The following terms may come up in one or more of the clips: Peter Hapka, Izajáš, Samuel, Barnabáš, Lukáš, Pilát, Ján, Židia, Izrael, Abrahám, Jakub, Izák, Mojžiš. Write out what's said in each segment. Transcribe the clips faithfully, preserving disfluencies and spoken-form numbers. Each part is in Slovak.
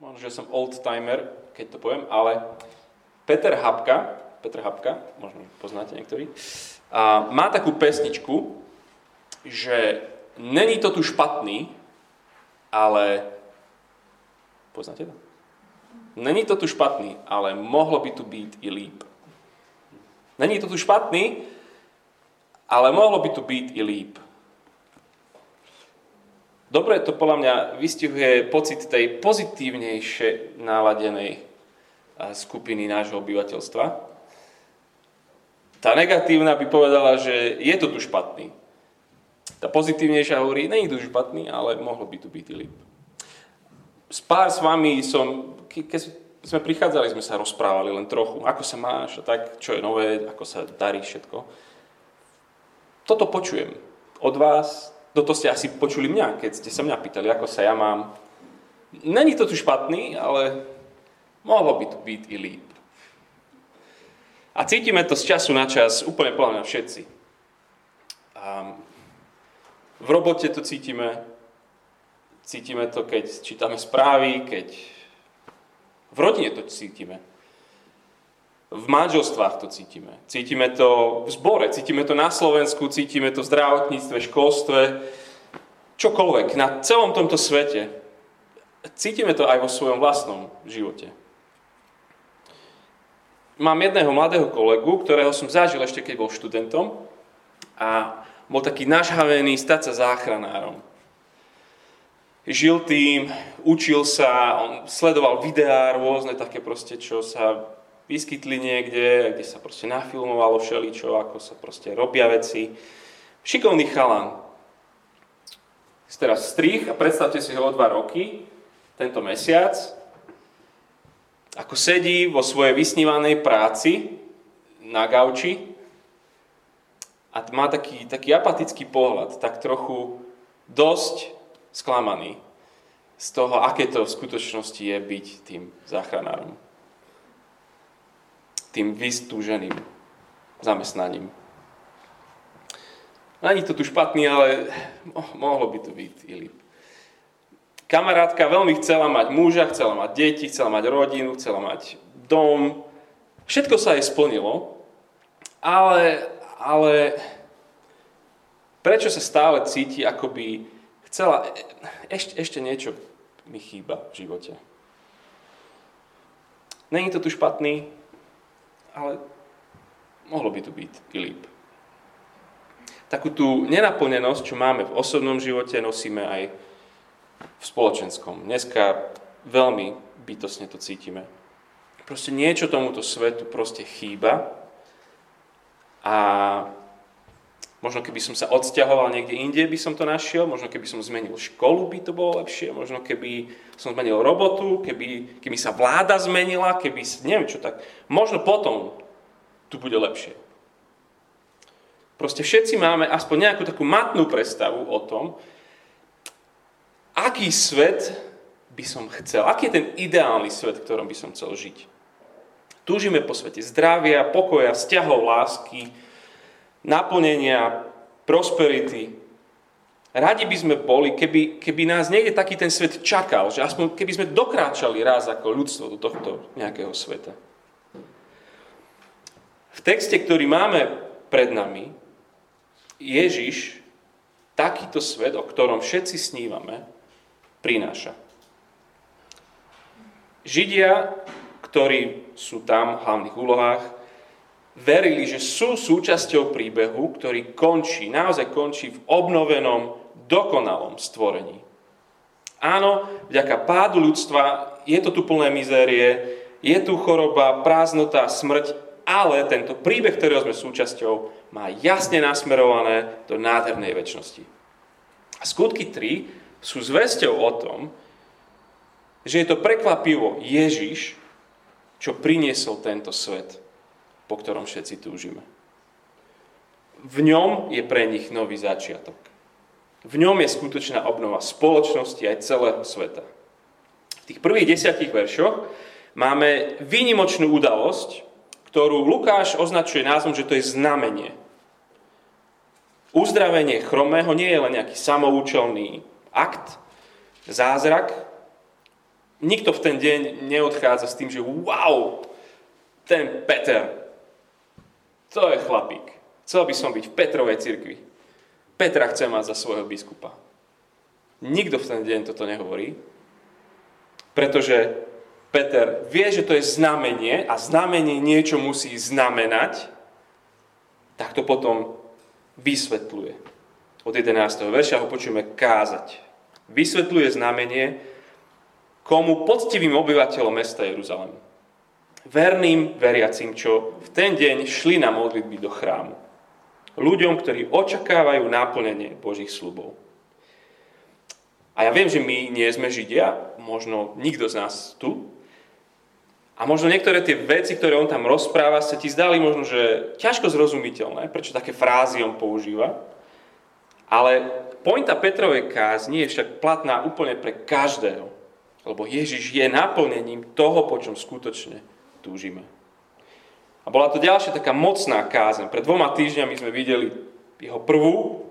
možno, že som old-timer, keď to poviem, ale Peter Hapka, Peter Hapka, možno poznáte niektorí, a má takú pesničku, že není to tu špatný, ale... Poznáte to? Není to tu špatný, ale mohlo by tu byť i líp. Není to tu špatný, ale mohlo by tu byť i líp. Dobre, to podľa mňa vystihuje pocit tej pozitívnejšie náladenej skupiny nášho obyvateľstva. Tá negatívna by povedala, že je to tu špatný. Tá pozitívnejšia hovorí, není to tu špatný, ale mohlo by tu byť i líp. S pár s vami som, keď sme prichádzali, sme sa rozprávali len trochu. Ako sa máš a tak, čo je nové, ako sa darí všetko. Toto počujem od vás. Toto ste asi počuli mňa, keď ste sa mňa pýtali, ako sa ja mám. Není to tu špatný, ale mohlo by tu byť i líp. A cítime to z času na čas úplne podľa mňa všetci. A v robote to cítime, Cítime to, keď čítame správy, keď v rodine to cítime. V manželstvách to cítime. Cítime to v zbore, cítime to na Slovensku, cítime to v zdravotníctve, školstve, čokoľvek. Na celom tomto svete. Cítime to aj vo svojom vlastnom živote. Mám jedného mladého kolegu, ktorého som zažil ešte, keď bol študentom a bol taký nažhavený stať sa záchranárom. Žil tým, učil sa, on sledoval videá rôzne také proste, čo sa vyskytli niekde, kde sa proste nafilmovalo všeličo, ako sa proste robia veci. Šikovný chalan. Teraz strih a predstavte si ho o dva roky, tento mesiac, ako sedí vo svojej vysnívanej práci na gauči a má taký, taký apatický pohľad, tak trochu dosť sklamaný z toho, aké to v skutočnosti je byť tým záchranárom. Tým vystúženým zamestnaním. Ani to tu špatný, ale mohlo by to byť i líp. Kamarátka veľmi chcela mať muža, chcela mať deti, chcela mať rodinu, chcela mať dom. Všetko sa jej splnilo, ale, ale prečo sa stále cíti, akoby Celá, ešte, ešte niečo mi chýba v živote. Není to tu špatný, ale mohlo by tu byť i líp. Takú tú nenaplnenosť, čo máme v osobnom živote, nosíme aj v spoločenskom. Dneska veľmi bytostne to cítime. Proste niečo tomuto svetu proste chýba a možno keby som sa odsťahoval niekde inde, by som to našiel. Možno keby som zmenil školu, by to bolo lepšie. Možno keby som zmenil robotu, keby, keby sa vláda zmenila, keby, neviem čo tak. Možno potom tu bude lepšie. Proste všetci máme aspoň nejakú takú matnú predstavu o tom, aký svet by som chcel, aký je ten ideálny svet, v ktorom by som chcel žiť. Túžime po svete zdravia, pokoja, vzťahov, lásky, naplnenia, prosperity. Radi by sme boli, keby, keby nás niekde taký ten svet čakal, že aspoň keby sme dokráčali raz ako ľudstvo do tohto nejakého sveta. V texte, ktorý máme pred nami, Ježiš takýto svet, o ktorom všetci snívame, prináša. Židia, ktorí sú tam v hlavných úlohách, verili, že sú súčasťou príbehu, ktorý končí, naozaj končí v obnovenom, dokonalom stvorení. Áno, vďaka pádu ľudstva je to tu plné mizérie, je tu choroba, prázdnota, smrť, ale tento príbeh, ktorého sme súčasťou, má jasne nasmerované do nádhernej večnosti. A skutky tri sú zvesťou o tom, že je to prekvapivo Ježiš, čo priniesol tento svet, po ktorom všetci túžime. V ňom je pre nich nový začiatok. V ňom je skutočná obnova spoločnosti aj celého sveta. V tých prvých desiatich veršoch máme výnimočnú udalosť, ktorú Lukáš označuje názvom, že to je znamenie. Uzdravenie chromého nie je len nejaký samoučelný akt, zázrak, nikto v ten deň neodchádza s tým, že wow, ten Peter, to je chlapík. Chcel by som byť v Petrovej cirkvi. Petra chce mať za svojho biskupa. Nikto v ten deň toto nehovorí, pretože Peter vie, že to je znamenie a znamenie niečo musí znamenať, tak to potom vysvetľuje. Od jedenásteho verša ho počujeme kázať. Vysvetľuje znamenie komu? Poctivým obyvateľom mesta Jeruzalem. Verným veriacim, čo v ten deň šli na modlitby do chrámu. Ľuďom, ktorí očakávajú náplnenie Božích sľubov. A ja viem, že my nie sme Židia, možno nikto z nás tu, a možno niektoré tie veci, ktoré on tam rozpráva, sa ti zdali možno, že ťažko zrozumiteľné, prečo také frázy on používa. Ale pointa Petrovej kázni je však platná úplne pre každého. Lebo Ježiš je naplnením toho, po čom skutočne túžime. A bola to ďalšia taká mocná kázeň. Pred dvoma týždňami sme videli jeho prvú.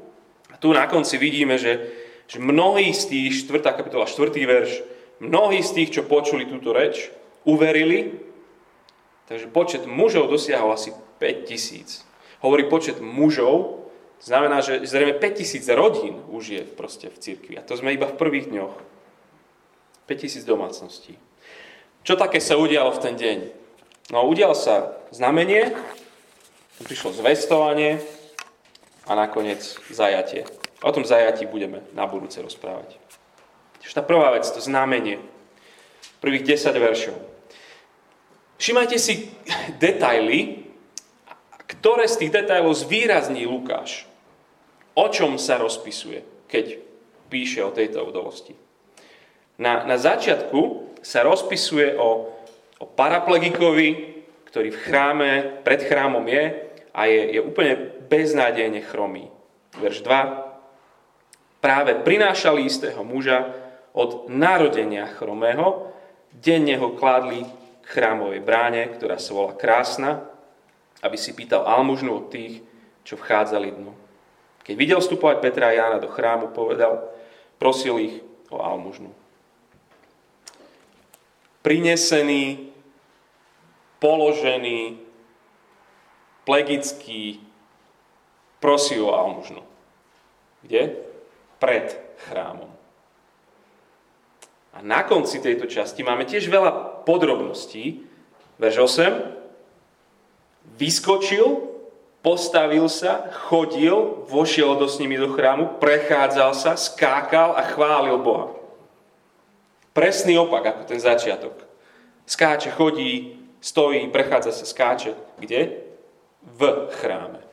A tu na konci vidíme, že, že mnohí z tých, štvrtá kapitola, štvrtý verš, mnohí z tých, čo počuli túto reč, uverili, takže počet mužov dosiahol asi päť tisíc. Hovorí počet mužov, znamená, že zrejme päť tisíc rodín už je proste v cirkvi. A to sme iba v prvých dňoch. päť tisíc domácností. Čo také sa udialo v ten deň? No, udialo sa znamenie, prišlo zvestovanie a nakoniec zajatie. O tom zajatí budeme na budúce rozprávať. Čiže tá prvá vec, to znamenie. Prvých desať veršov. Všimajte si detaily, ktoré z tých detailov zvýrazní Lukáš. O čom sa rozpisuje, keď píše o tejto udalosti. Na, na začiatku sa rozpisuje o, o paraplegikovi, ktorý v chráme, pred chrámom je a je, je úplne beznádejne chromý. Verš dva. Práve prinášali istého muža od narodenia chromého, denne ho kládli k chrámovej bráne, ktorá sa volá Krásna, aby si pýtal almužnu od tých, čo vchádzali dnu. Keď videl vstupovať Petra a Jána do chrámu, povedal, prosil ich o almužnu. Prinesený, položený, plegický, prosí o almužnu. Kde? Pred chrámom. A na konci tejto časti máme tiež veľa podrobností. Verš osem. Vyskočil, postavil sa, chodil, vošiel do s nimi do chrámu, prechádzal sa, skákal a chválil Boha. Presný opak ako ten začiatok. Skáče, chodí, stojí, prechádza sa, skáče. Kde? V chráme.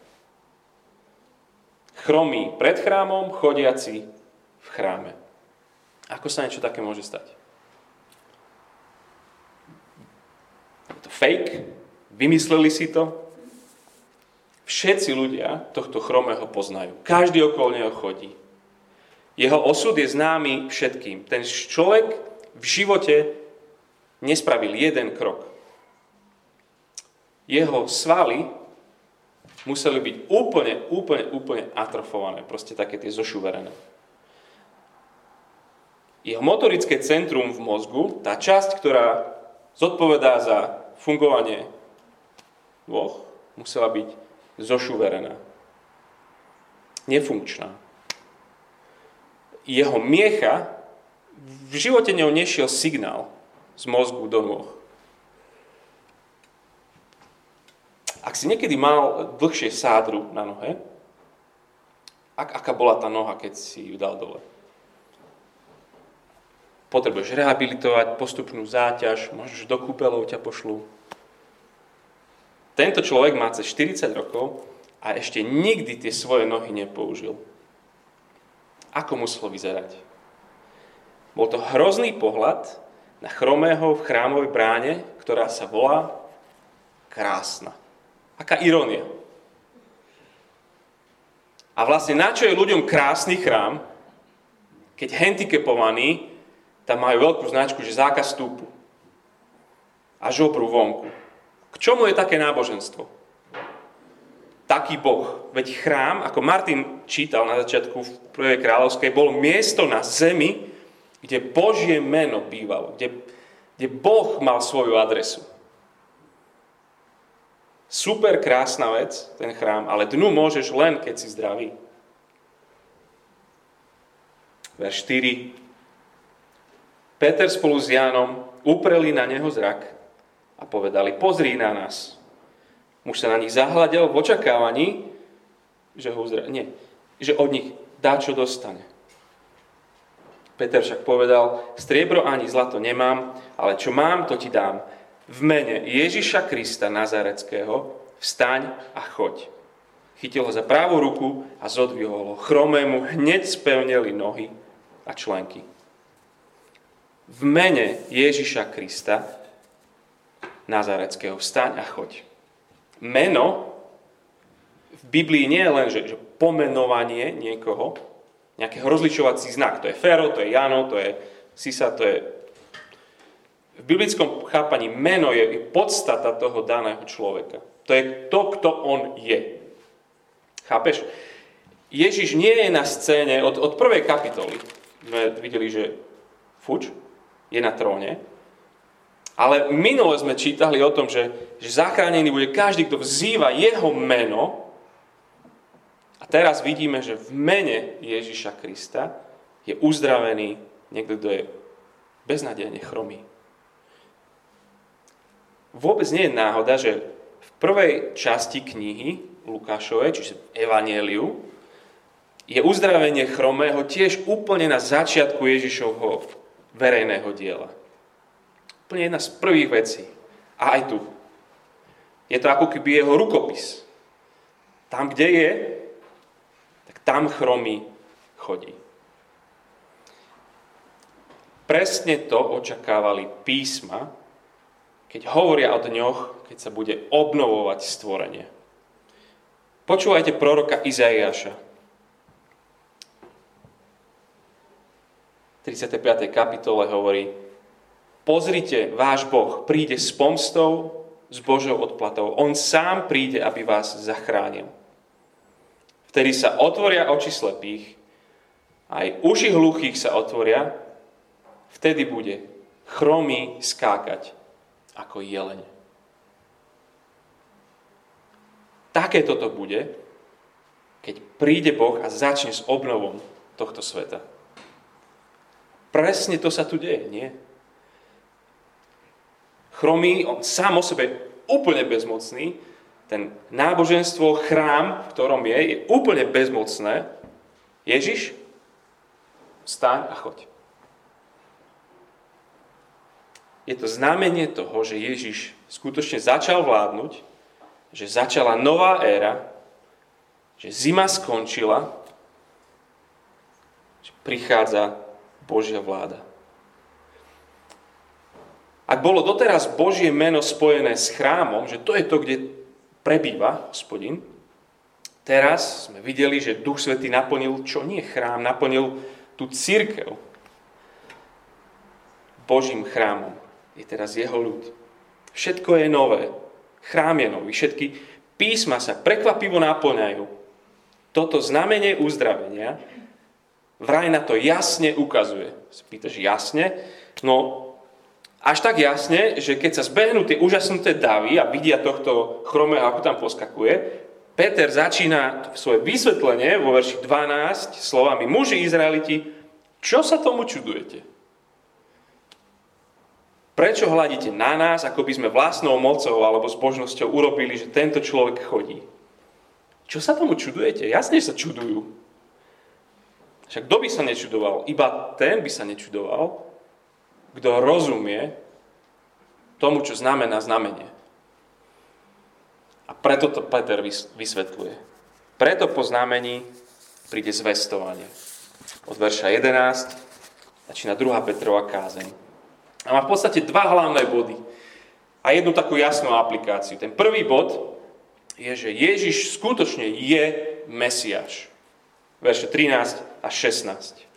Chromí pred chrámom, chodiaci v chráme. Ako sa niečo také môže stať? Je to fake? Vymysleli si to? Všetci ľudia tohto chromého poznajú. Každý okolo neho chodí. Jeho osud je známy všetkým. Ten človek v živote nespravil jeden krok. Jeho svaly museli byť úplne, úplne, úplne atrofované. Proste také tie zošuverené. Jeho motorické centrum v mozgu, tá časť, ktorá zodpovedá za fungovanie dvoch, musela byť zošuverená. Nefunkčná. Jeho miecha, v živote neho nešiel signál z mozgu do nôh. Ak si niekedy mal dlhšie sádru na nohe, ak, aká bola tá noha, keď si ju dal dole? Potrebuješ rehabilitovať, postupnú záťaž, možno do kúpeľov ťa pošlú. Tento človek má cez štyridsať rokov a ešte nikdy tie svoje nohy nepoužil. Ako muselo vyzerať? Bol to hrozný pohľad na chromého v chrámovej bráne, ktorá sa volá Krásna. Aká irónia. A vlastne na čo je ľuďom krásny chrám, keď handicapovaný tam majú veľkú značku, že zákaz vstupu a žobrú vonku. K čomu je také náboženstvo? Taký Boh. Veď chrám, ako Martin čítal na začiatku v prvej kráľovskej, bol miesto na zemi, kde Božie meno bývalo, kde, kde Boh mal svoju adresu. Super krásna vec, ten chrám, ale dnu môžeš len, keď si zdravý. Verš štyri. Peter spolu s Jánom upreli na neho zrak a povedali, pozri na nás. Muž sa na nich zahľadel v očakávaní, že, ho uzra... Nie, že od nich dá, čo dostane. Peter však povedal, striebro ani zlato nemám, ale čo mám, to ti dám. V mene Ježiša Krista Nazaretského vstaň a choď. Chytil ho za pravú ruku a zodvihol ho. Chromému hneď spevneli nohy a členky. V mene Ježiša Krista Nazaretského vstaň a choď. Meno v Biblii nie je len, že, že pomenovanie niekoho, nejakého rozličovací znak. To je Fero, to je Jano, to je Sisa, to je... V biblickom chápaní meno je podstata toho daného človeka. To je to, kto on je. Chápeš? Ježiš nie je na scéne, od, od prvej kapitoly sme videli, že fuč je na tróne, ale minule sme čítali o tom, že, že zachránený bude každý, kto vzýva jeho meno. A teraz vidíme, že v mene Ježiša Krista je uzdravený niekto, kto je beznadejne chromý. Vôbec nie je náhoda, že v prvej časti knihy Lukášovej, čiže Evanjeliu, je uzdravenie chromého tiež úplne na začiatku Ježišovho verejného diela. Úplne jedna z prvých vecí. A aj tu. Je to ako keby jeho rukopis. Tam, kde je, tak tam chromý chodí. Presne to očakávali písma, keď hovoria o dňoch, keď sa bude obnovovať stvorenie. Počúvajte proroka Izajáša. V tridsiatej piatej kapitole hovorí, pozrite, váš Boh príde s pomstou, s Božou odplatou. On sám príde, aby vás zachránil. Vtedy sa otvoria oči slepých, aj uši hluchých sa otvoria, vtedy bude chromý skákať ako jeleň. Také toto bude, keď príde Boh a začne s obnovom tohto sveta. Presne to sa tu deje, nie? Chromý, on sám o sebe úplne bezmocný, ten náboženstvo, chrám, v ktorom je, je úplne bezmocné. Ježiš, vstaň a choď. Je to znamenie toho, že Ježiš skutočne začal vládnuť, že začala nová éra, že zima skončila, že prichádza Božia vláda. Ak bolo doteraz Božie meno spojené s chrámom, že to je to, kde prebýva Hospodin, teraz sme videli, že Duch Svätý naplnil, čo nie chrám, naplnil tú cirkev. Božím chrámom je teraz jeho ľud. Všetko je nové, chrám je nový, všetky písma sa prekvapivo naplňajú. Toto znamenie uzdravenia vraj na to jasne ukazuje. Spýtaš jasne? No, až tak jasne, že keď sa zbehnú tie úžasnuté davy a vidia tohto chromého, ako tam poskakuje, Peter začína svoje vysvetlenie vo verši dvanásť slovami: muži Izraeliti, čo sa tomu čudujete? Prečo hľadíte na nás, ako by sme vlastnou mocou alebo zbožnosťou urobili, že tento človek chodí? Čo sa tomu čudujete? Jasne sa čudujú. Však kto by sa nečudoval? Iba ten by sa nečudoval, kto rozumie tomu, čo znamená znamenie. A preto to Peter vysvetľuje. Preto po znamení príde zvestovanie. Od verša jedenásť začína druhá Petrova kázeň. A má v podstate dva hlavné body a jednu takú jasnú aplikáciu. Ten prvý bod je, že Ježiš skutočne je Mesiáš. Verše trinásť a šestnásť.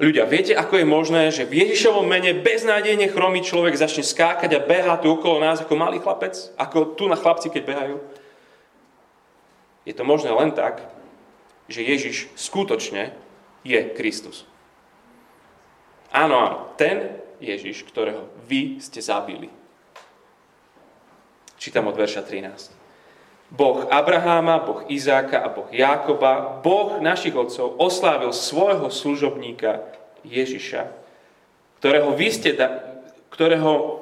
Ľudia, viete, ako je možné, že v Ježišovom mene beznádejne chromý človek začne skákať a behá tu okolo nás ako malý chlapec? Ako tu na chlapci, keď behajú? Je to možné len tak, že Ježiš skutočne je Kristus. Áno, áno, ten Ježiš, ktorého vy ste zabili. Čítam od verša trinásť. Boh Abraháma, Boh Izáka a Boh Jákoba, Boh našich otcov oslávil svojho služobníka Ježiša, ktorého vy ste, da, ktorého,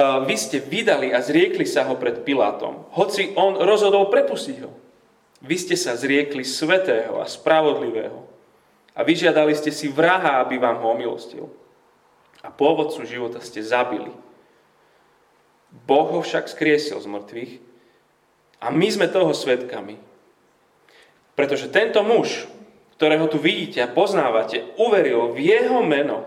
uh, vy ste vydali a zriekli sa ho pred Pilátom, hoci on rozhodol prepustiť ho. Vy ste sa zriekli svätého a spravodlivého a vyžiadali ste si vraha, aby vám ho omilostil. A pôvodcu života ste zabili. Boh ho však skriesil z mŕtvych, a my sme toho svedkami. Pretože tento muž, ktorého tu vidíte a poznávate, uveril v jeho meno.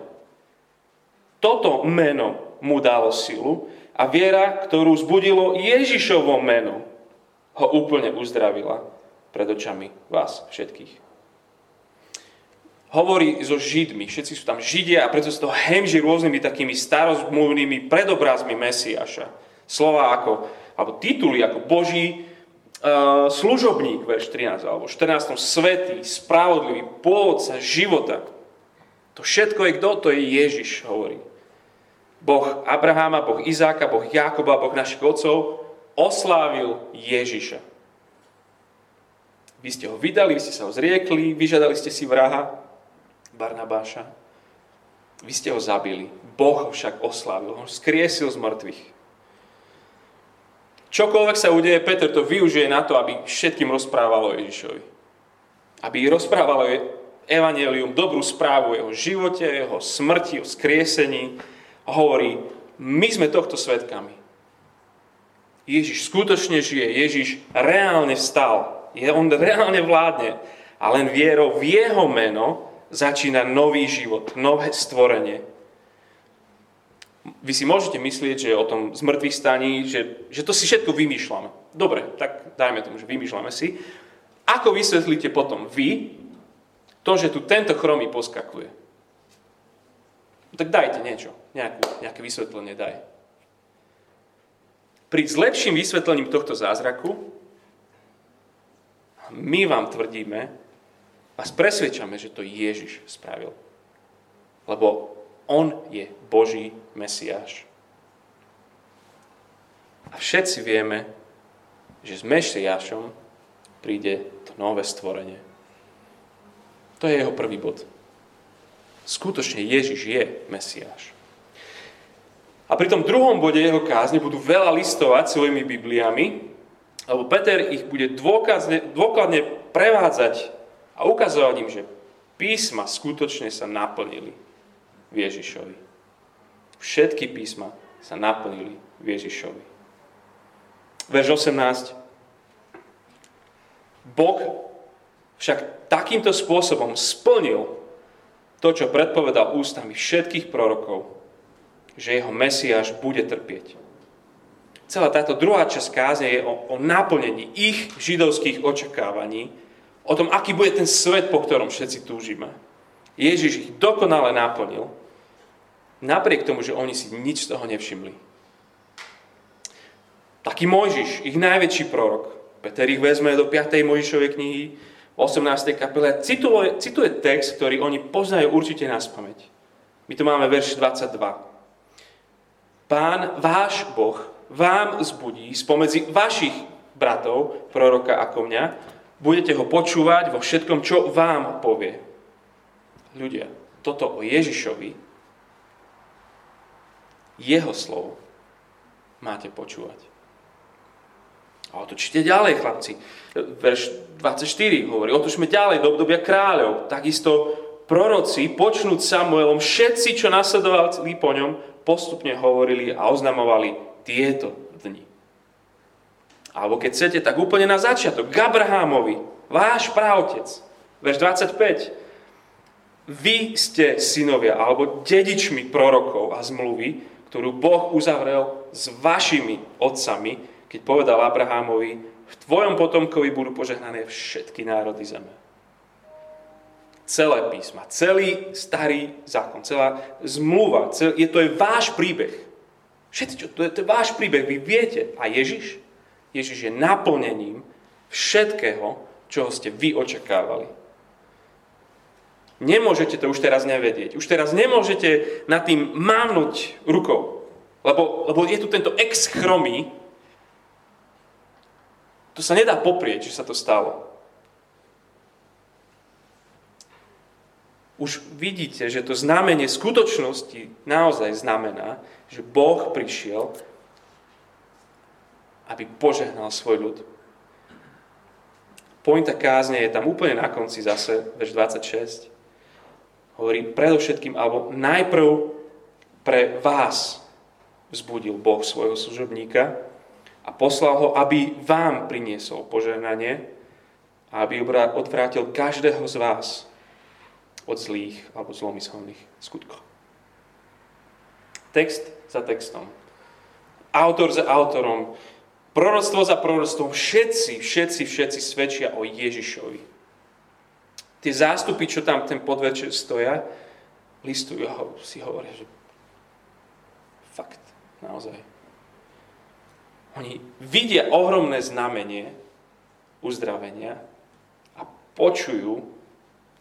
Toto meno mu dalo silu a viera, ktorú zbudilo Ježišovo meno, ho úplne uzdravila pred očami vás všetkých. Hovorí so Židmi, všetci sú tam Židia a preto sa to hemží rôznymi takými starozmluvnými predobrazmi Mesiáša. Slová ako alebo tituly ako Boží e, služobník, verš trinásť, alebo štrnásť, svätý, spravodlivý, pôvodca života. To všetko je kto? To je Ježiš, hovorí. Boh Abraháma, Boh Izáka, Boh Jákoba, Boh našich otcov oslávil Ježiša. Vy ste ho vydali, vy ste sa ho zriekli, vyžiadali ste si vraha, Barnabáša. Vy ste ho zabili. Boh ho však oslávil, ho skriesil z mŕtvych. Čokoľvek sa udeje, Peter to využije na to, aby všetkým rozprával o Ježišovi. Aby rozprával evanjelium, dobrú správu o jeho živote, jeho smrti, o skriesení. Hovorí, my sme tohto svedkami. Ježiš skutočne žije, Ježiš reálne vstal, on reálne vládne. A len vierou v jeho meno začína nový život, nové stvorenie. Vy si môžete myslieť, že o tom zmrtvých staní, že, že to si všetko vymýšľame. Dobre, tak dajme tomu, že vymýšľame si. Ako vysvetlíte potom vy to, že tu tento chromý poskakuje? No tak dajte niečo, nejakú, nejaké vysvetlenie daj. Pri lepším vysvetlením tohto zázraku my vám tvrdíme, vás presvedčame, že to Ježiš spravil. Lebo on je Boží Mesiáš. A všetci vieme, že s Mesiášom príde to nové stvorenie. To je jeho prvý bod. Skutočne Ježiš je Mesiáš. A pri tom druhom bode jeho kázne budú veľa listovať svojimi Bibliami, lebo Peter ich bude dôkazne, dôkladne prevádzať a ukazovať im, že písma skutočne sa naplnili v Ježišovi. Všetky písma sa naplnili v Ježišovi. Verš osemnásť. Boh však takýmto spôsobom splnil to, čo predpovedal ústami všetkých prorokov, že jeho Mesiáš bude trpieť. Celá táto druhá časť kázne je o, o naplnení ich židovských očakávaní, o tom, aký bude ten svet, po ktorom všetci túžime. Ježiš ich dokonale naplnil, napriek tomu, že oni si nič z toho nevšimli. Taký Mojžiš, ich najväčší prorok, Peter ich vezme do piatej Mojžišovej knihy, v osemnástej kapele, cituje, cituje text, ktorý oni poznajú určite naspamäť. My tu máme verš dvadsaťdva. Pán, váš Boh, vám zbudí spomedzi vašich bratov, proroka ako mňa, budete ho počúvať vo všetkom, čo vám povie. Ľudia, toto o Ježišovi, jeho slovo máte počúvať. A otočte ďalej, chlapci. Verš dvadsaťštyri hovorí, otočme ďalej do obdobia kráľov. Takisto proroci, počnúť Samuelom, všetci, čo nasledovali po ňom, postupne hovorili a oznamovali tieto dni. Alebo keď chcete, tak úplne na začiatok. K Abrahámovi, váš praotec. Verš dvadsaťpäť. Vy ste synovia alebo dedičmi prorokov a zmluvy, ktorú Boh uzavrel s vašimi otcami, keď povedal Abrahámovi, v tvojom potomkovi budú požehnané všetky národy zeme. Celé písma, celý starý zákon, celá zmluva, cel, je, to je váš príbeh. Všetko, to je, to je váš príbeh, vy viete. A Ježiš? Ježiš je naplnením všetkého, čoho ste vy očakávali. Nemôžete to už teraz nevedieť. Už teraz nemôžete nad tým mávnuť rukou. Lebo, lebo je tu tento ex chromý. To sa nedá poprieť, že sa to stalo. Už vidíte, že to znamenie skutočnosti naozaj znamená, že Boh prišiel, aby požehnal svoj ľud. Pointa kázne je tam úplne na konci zase, verš dvadsaťšesť. Hovorí predovšetkým, alebo najprv pre vás vzbudil Boh svojho služobníka a poslal ho, aby vám priniesol požehnanie a aby odvrátil každého z vás od zlých alebo zlomyselných skutkov. Text za textom. Autor za autorom. Proroctvo za proroctvom. Všetci, všetci, všetci svedčia o Ježišovi. Tie zástupy, čo tam ten podvečer stoja, listujú ho, si hovoria, že fakt, naozaj. Oni vidia ohromné znamenie uzdravenia a počujú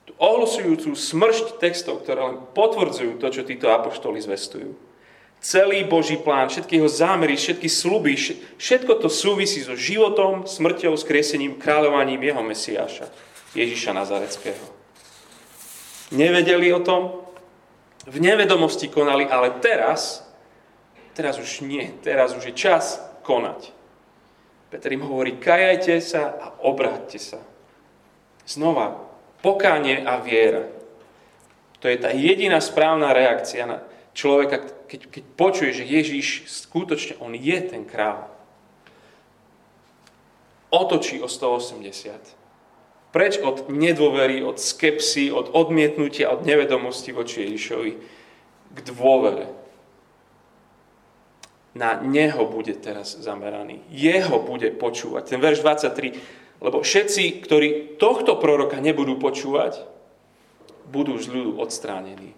tú ohlusujúcu smršť textov, ktoré len potvrdzujú to, čo títo apoštoli zvestujú. Celý Boží plán, všetky jeho zámery, všetky sľuby, všetko to súvisí so životom, smrťou, skriesením, kráľovaním jeho Mesiáša, Ježiša Nazaretského. Nevedeli o tom, v nevedomosti konali, ale teraz, teraz už nie, teraz už je čas konať. Peter im hovorí, kajajte sa a obráťte sa. Znova, pokánie a viera. To je tá jediná správna reakcia na človeka, keď, keď počuje, že Ježiš skutočne, on je ten kráľ. Otočí o sto osemdesiat. Preč od nedôvery, od skepsy, od odmietnutia, od nevedomosti voči Ježišovi k dôvere. Na neho bude teraz zameraný. Jeho bude počúvať. Ten verš dvadsaťtri. Lebo všetci, ktorí tohto proroka nebudú počúvať, budú z ľudu odstránení.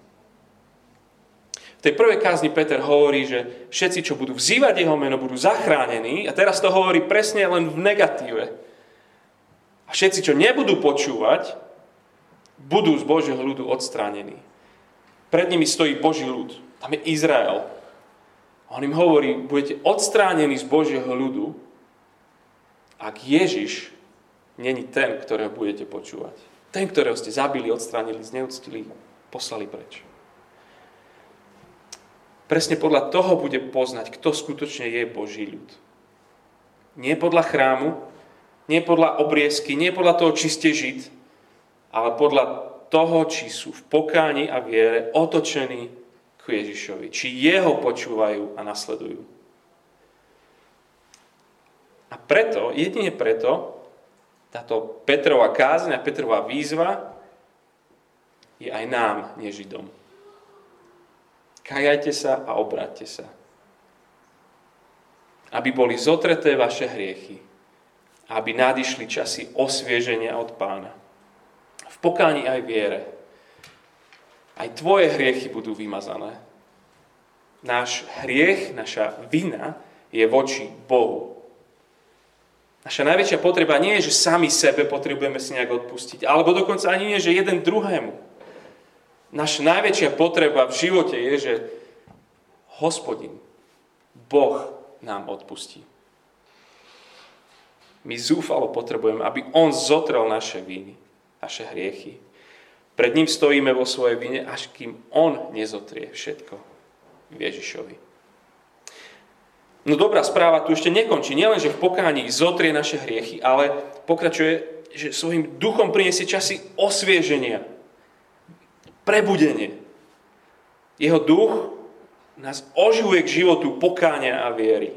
V tej prvej kázni Peter hovorí, že všetci, čo budú vzývať jeho meno, budú zachránení. A teraz to hovorí presne len v negatíve. A všetci, čo nebudú počúvať, budú z Božieho ľudu odstránení. Pred nimi stojí Boží ľud. Tam je Izrael. A on im hovorí, budete odstránení z Božieho ľudu, ak Ježiš není ten, ktorého budete počúvať. Ten, ktorého ste zabili, odstránili, zneúctili, poslali preč. Presne podľa toho bude poznať, kto skutočne je Boží ľud. Nie podľa chrámu, nie podľa obriezky, nie podľa toho, či ste Žid, ale podľa toho, či sú v pokáni a viere otočení k Ježišovi. Či jeho počúvajú a nasledujú. A preto, jedine preto, táto Petrova kázeň a Petrova výzva je aj nám, nežidom. Kajajte sa a obráťte sa. Aby boli zotreté vaše hriechy. Aby nadišli časy osvieženia od Pána. V pokáni aj viere. Aj tvoje hriechy budú vymazané. Náš hriech, naša vina je voči Bohu. Naša najväčšia potreba nie je, že sami sebe potrebujeme si nejak odpustiť, alebo dokonca ani nie, že jeden druhému. Naša najväčšia potreba v živote je, že Hospodin, Boh nám odpustí. My zúfalo potrebujeme, aby on zotrel naše viny, naše hriechy. Pred ním stojíme vo svojej vine, až kým on nezotrie všetko v Ježišovi. No dobrá správa tu ešte nekončí. Nielen, že v pokání zotrie naše hriechy, ale pokračuje, že svojim duchom priniesie časy osvieženia, prebudenie. Jeho duch nás oživuje k životu pokáňa a viery.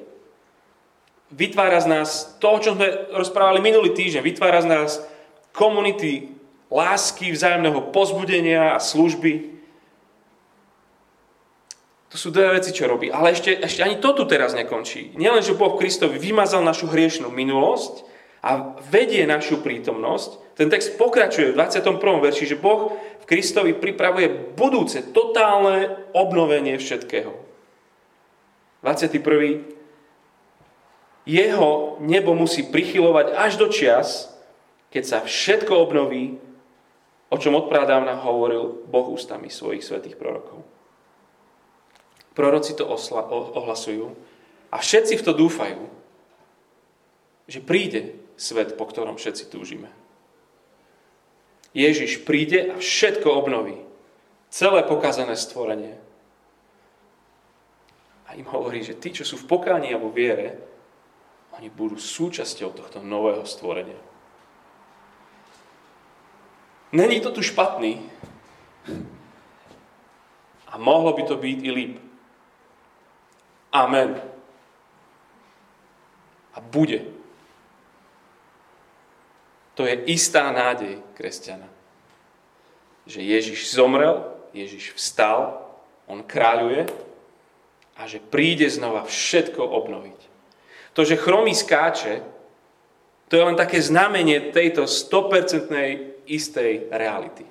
Vytvára z nás to, čo sme rozprávali minulý týždeň. Vytvára z nás komunity lásky, vzájomného pozbudenia a služby. To sú dve veci, čo robí. Ale ešte, ešte ani to tu teraz nekončí. Nielen, že Boh Kristovi vymazal našu hriešnú minulosť a vedie našu prítomnosť. Ten text pokračuje v dvadsiatom prvom verši, že Boh v Kristovi pripravuje budúce, totálne obnovenie všetkého. dvadsiaty prvý Jeho nebo musí prichylovať až do čias, keď sa všetko obnoví o čom odprádávna hovoril Boh ústami svojich svätých prorokov. Proroci to osla- ohlasujú a všetci v to dúfajú, že príde svet, po ktorom všetci túžime. Ježiš príde a všetko obnoví. Celé pokazané stvorenie. A im hovorí, že tí, čo sú v pokáni alebo viere, oni budú súčasťou tohto nového stvorenia. Není to tu špatný. A mohlo by to byť i líp. Amen. A bude. To je istá nádej kresťana. Že Ježiš zomrel, Ježiš vstal, on kráľuje a že príde znova všetko obnoviť. To, že chromý skáče, to je len také znamenie tejto sto percent istej reality.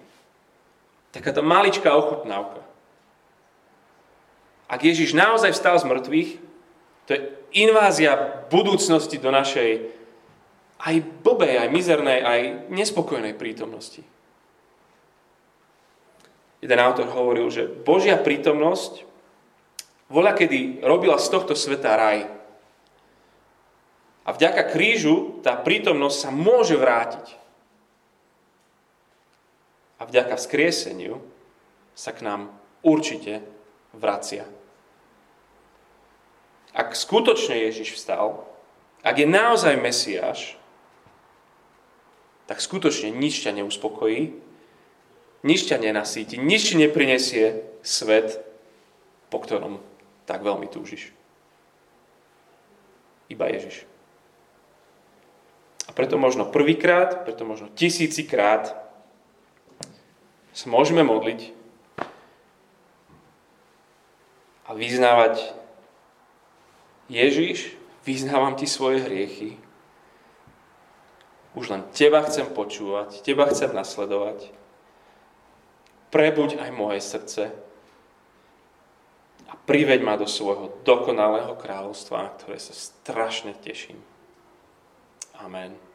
Takáto maličká ochutnávka. Ak Ježiš naozaj vstal z mŕtvych, to je invázia budúcnosti do našej aj blbej, aj mizernej, aj nespokojnej prítomnosti. Jeden autor hovoril, že Božia prítomnosť voľakedy robila z tohto sveta raj. A vďaka krížu tá prítomnosť sa môže vrátiť. A vďaka vzkrieseniu sa k nám určite vracia. Ak skutočne Ježiš vstal, ak je naozaj Mesiáš, tak skutočne nič ťa neuspokojí, nič ťa nenasíti, nič neprinesie svet, po ktorom tak veľmi túžiš. Iba Ježiš. A preto možno prvýkrát, preto možno tisícikrát sa môžeme modliť a vyznávať: Ježiš, vyznávam ti svoje hriechy. Už len teba chcem počúvať, teba chcem nasledovať. Prebuď aj moje srdce a priveď ma do svojho dokonalého kráľovstva, na ktoré sa strašne teším. Amen.